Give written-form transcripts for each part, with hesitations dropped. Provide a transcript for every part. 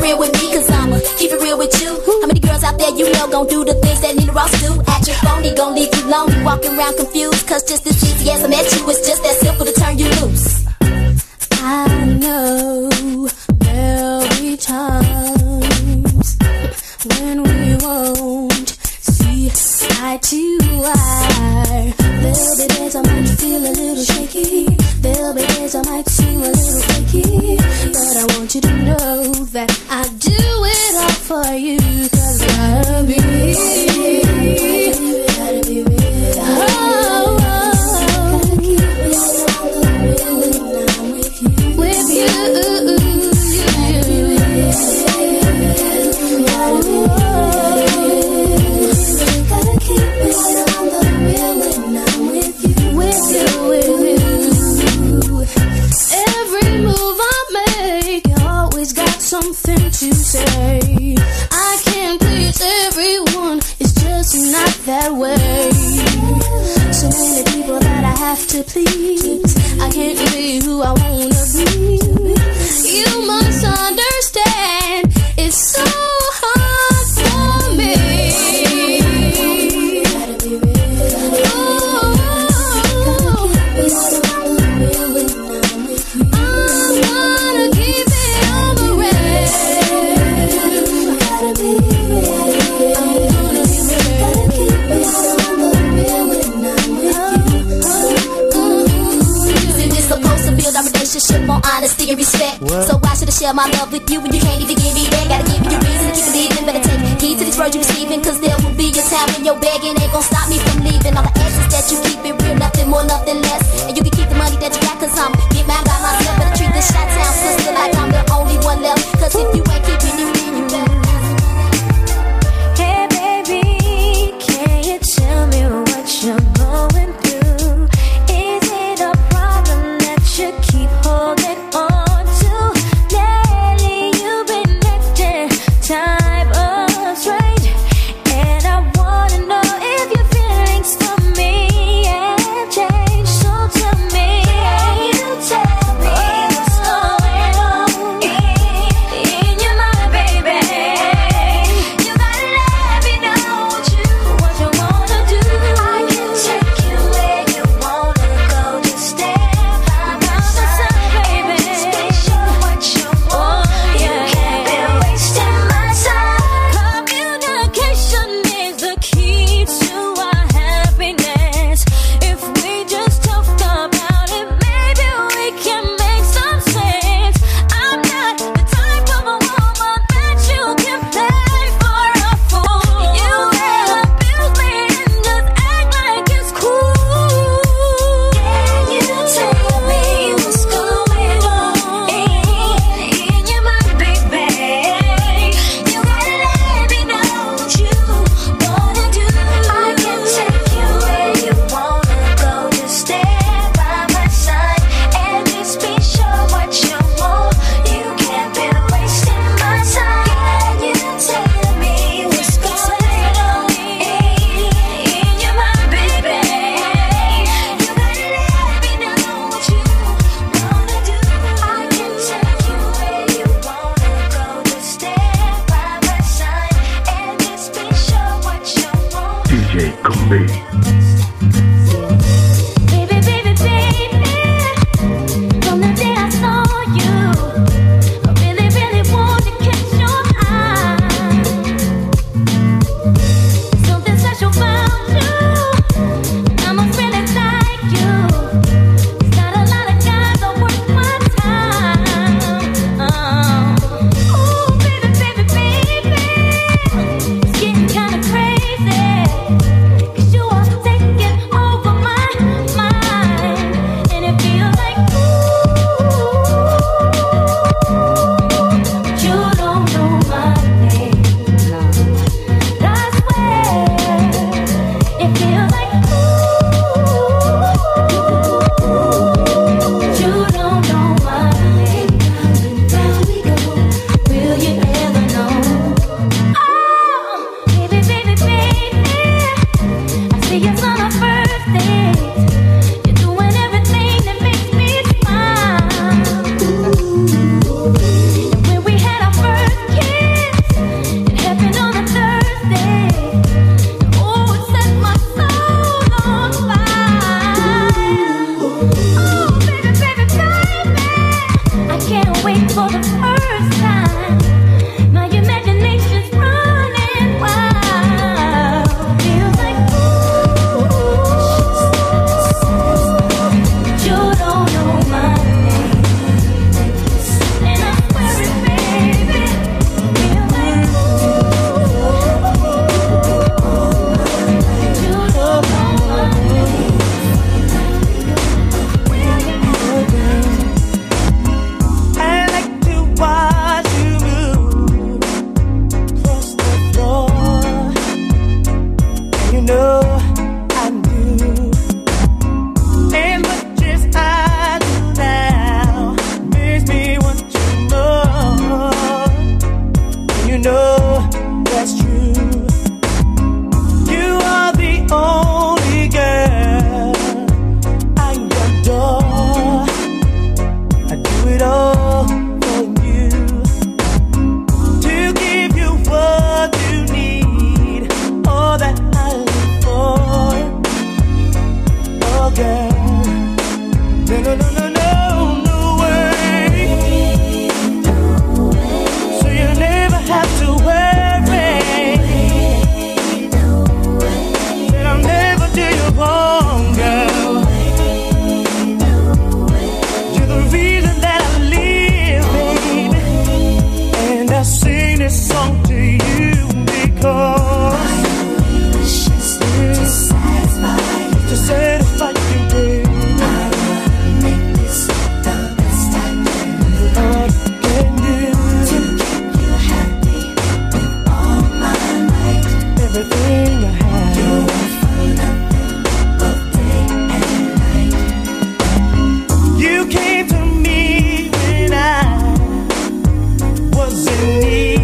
it real with me, cause I'ma keep it real with you. How many girls out there you know gon' do the things that Nina Ross do? At your phone, they gon' leave you lonely, walking around confused, cause just as easy as I met you, it's just that simple to turn you loose. I know there'll be times when we won't see eye to eye. There'll be days I might feel a little shaky, there'll be days I might seem a little flaky, but I want you to know that I do it all for you, cause I gotta be real, gotta be real. Oh, oh, gotta keep it all the real when I'm with you, with you. Gotta be real, gotta be real. Something to say. I can't please everyone, it's just not that way. So many people that I have to please, I can't be who I wanna be. You must understand, it's so hard for me. On honesty and respect. What? So why should I share my love with you when you can't even give me that? Gotta give you a reason to keep believing, better take heed to these words you're receiving, cause there will be a time when your begging ain't gonna stop me from leaving. All the essence that you keep it real, nothing more, nothing less. And you can keep the money that you got, cause I'm get mine by myself. Better treat this Chi-Town sister like I'm the only one left, cause if you ain't keeping it real, you better. Hey baby, can you tell me what you're going through? Is it a problem that you keep holding on to? Lately you've been acting time up straight, and I wanna know if your feelings for me have changed. So tell me, can you tell me what's going on in your mind, baby? You gotta let me know what you wanna do. I can take you where you wanna go, just stand by my side. Take this song to you because my wishes to satisfy you. To satisfy you, babe. I wanna make this the best I can do. All I can do to keep you happy with all my might. Everything I have. You will find nothing both day and night. You came to me when I was in need.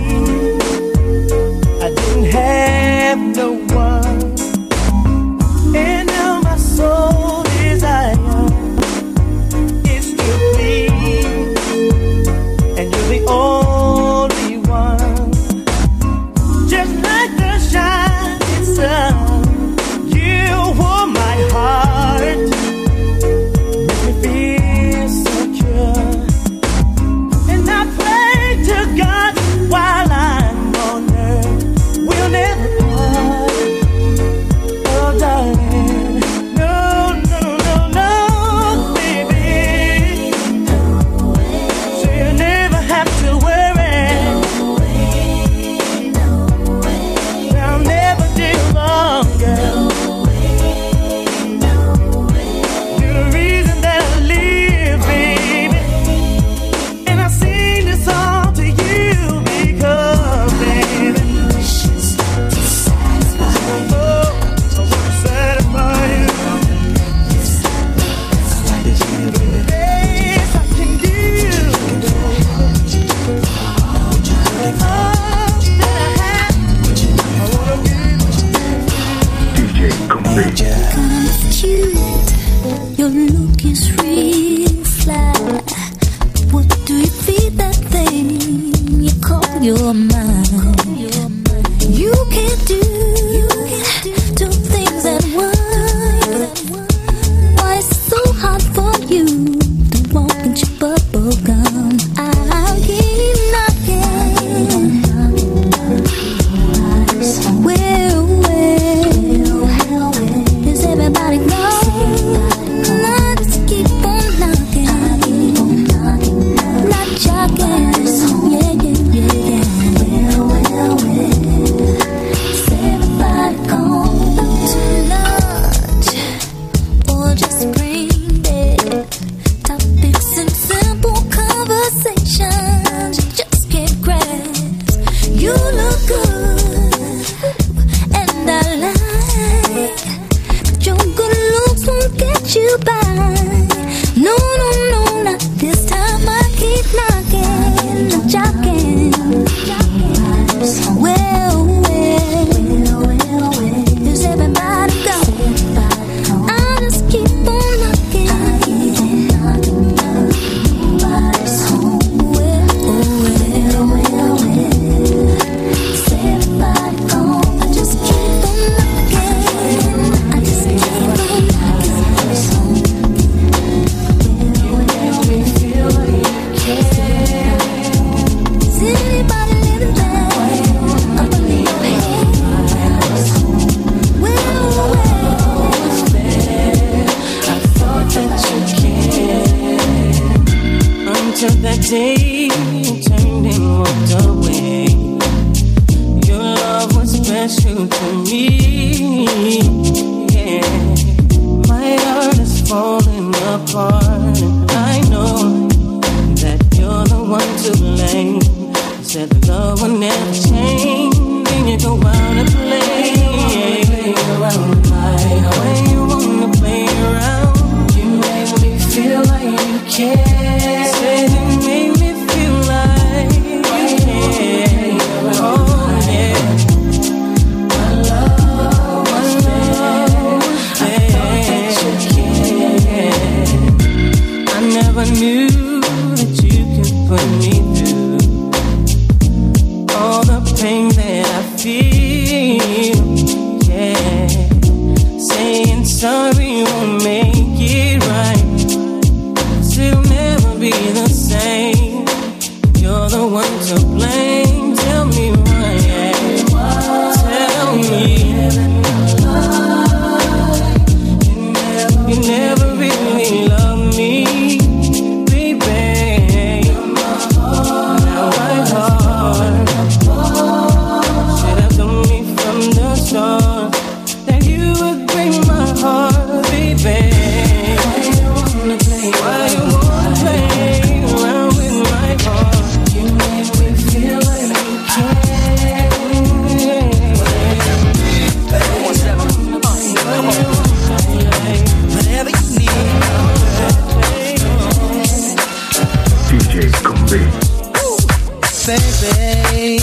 way.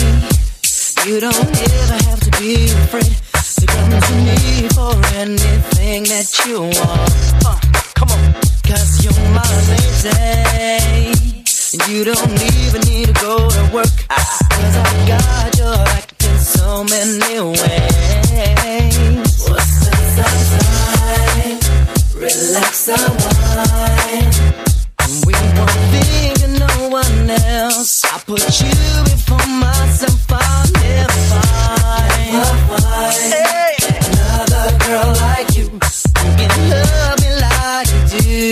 You don't ever have to be afraid to come to me for anything that you want. Come on, 'cause you're my lady. You don't even need to go to work, 'cause I got your act in so many ways. What's this outside? Relax, unwind. We won't think of no one else. I put you before myself, I'll never find hey. Another girl like you who can love me like you do.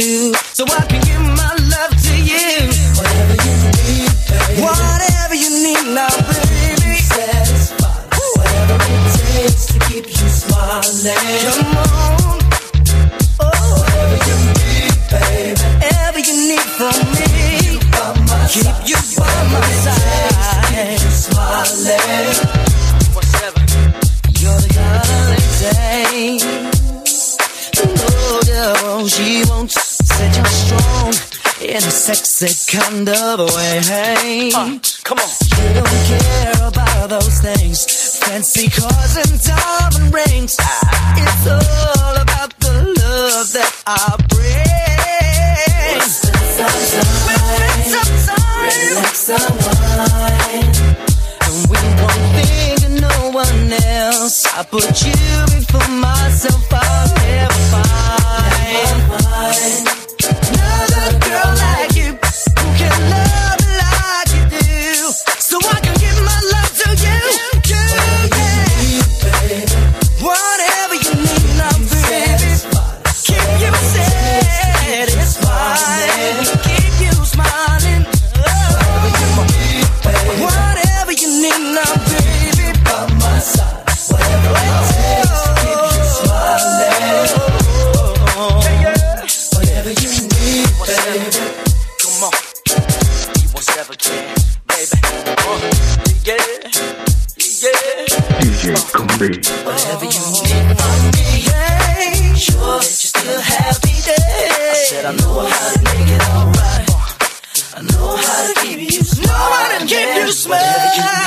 So I can give my love to you. Whatever you need, baby. Whatever you need, love, baby. Satisfied. Whatever it takes to keep you smiling. Come on. Oh, whatever you need, baby. Whatever you need from me. Keep you by my side. Keep you smiling. Whatever. You're the holiday. No, she won't. Said you're strong in a sexy kind of way. Come on. You don't care about those things. Fancy cars and diamond rings. It's all about the love that I bring. What's the time? Relax, unwind. And we won't think of no one else. I put you before myself, I'll never find another girl like you who can love me like you do. So I can give my love to you, you, yeah. Whatever you need, love, baby. Keep you satisfied. Keep you smiling. Whatever you need now, baby, by my side. Whatever it takes to keep you smiling. Whatever you need, baby. Come on, you must never care, baby. DJ Kumbi. Whatever you need from me, yeah. Sure that you still happy, yeah. I said I know how to make it alright. I know how to keep you smile. Whatever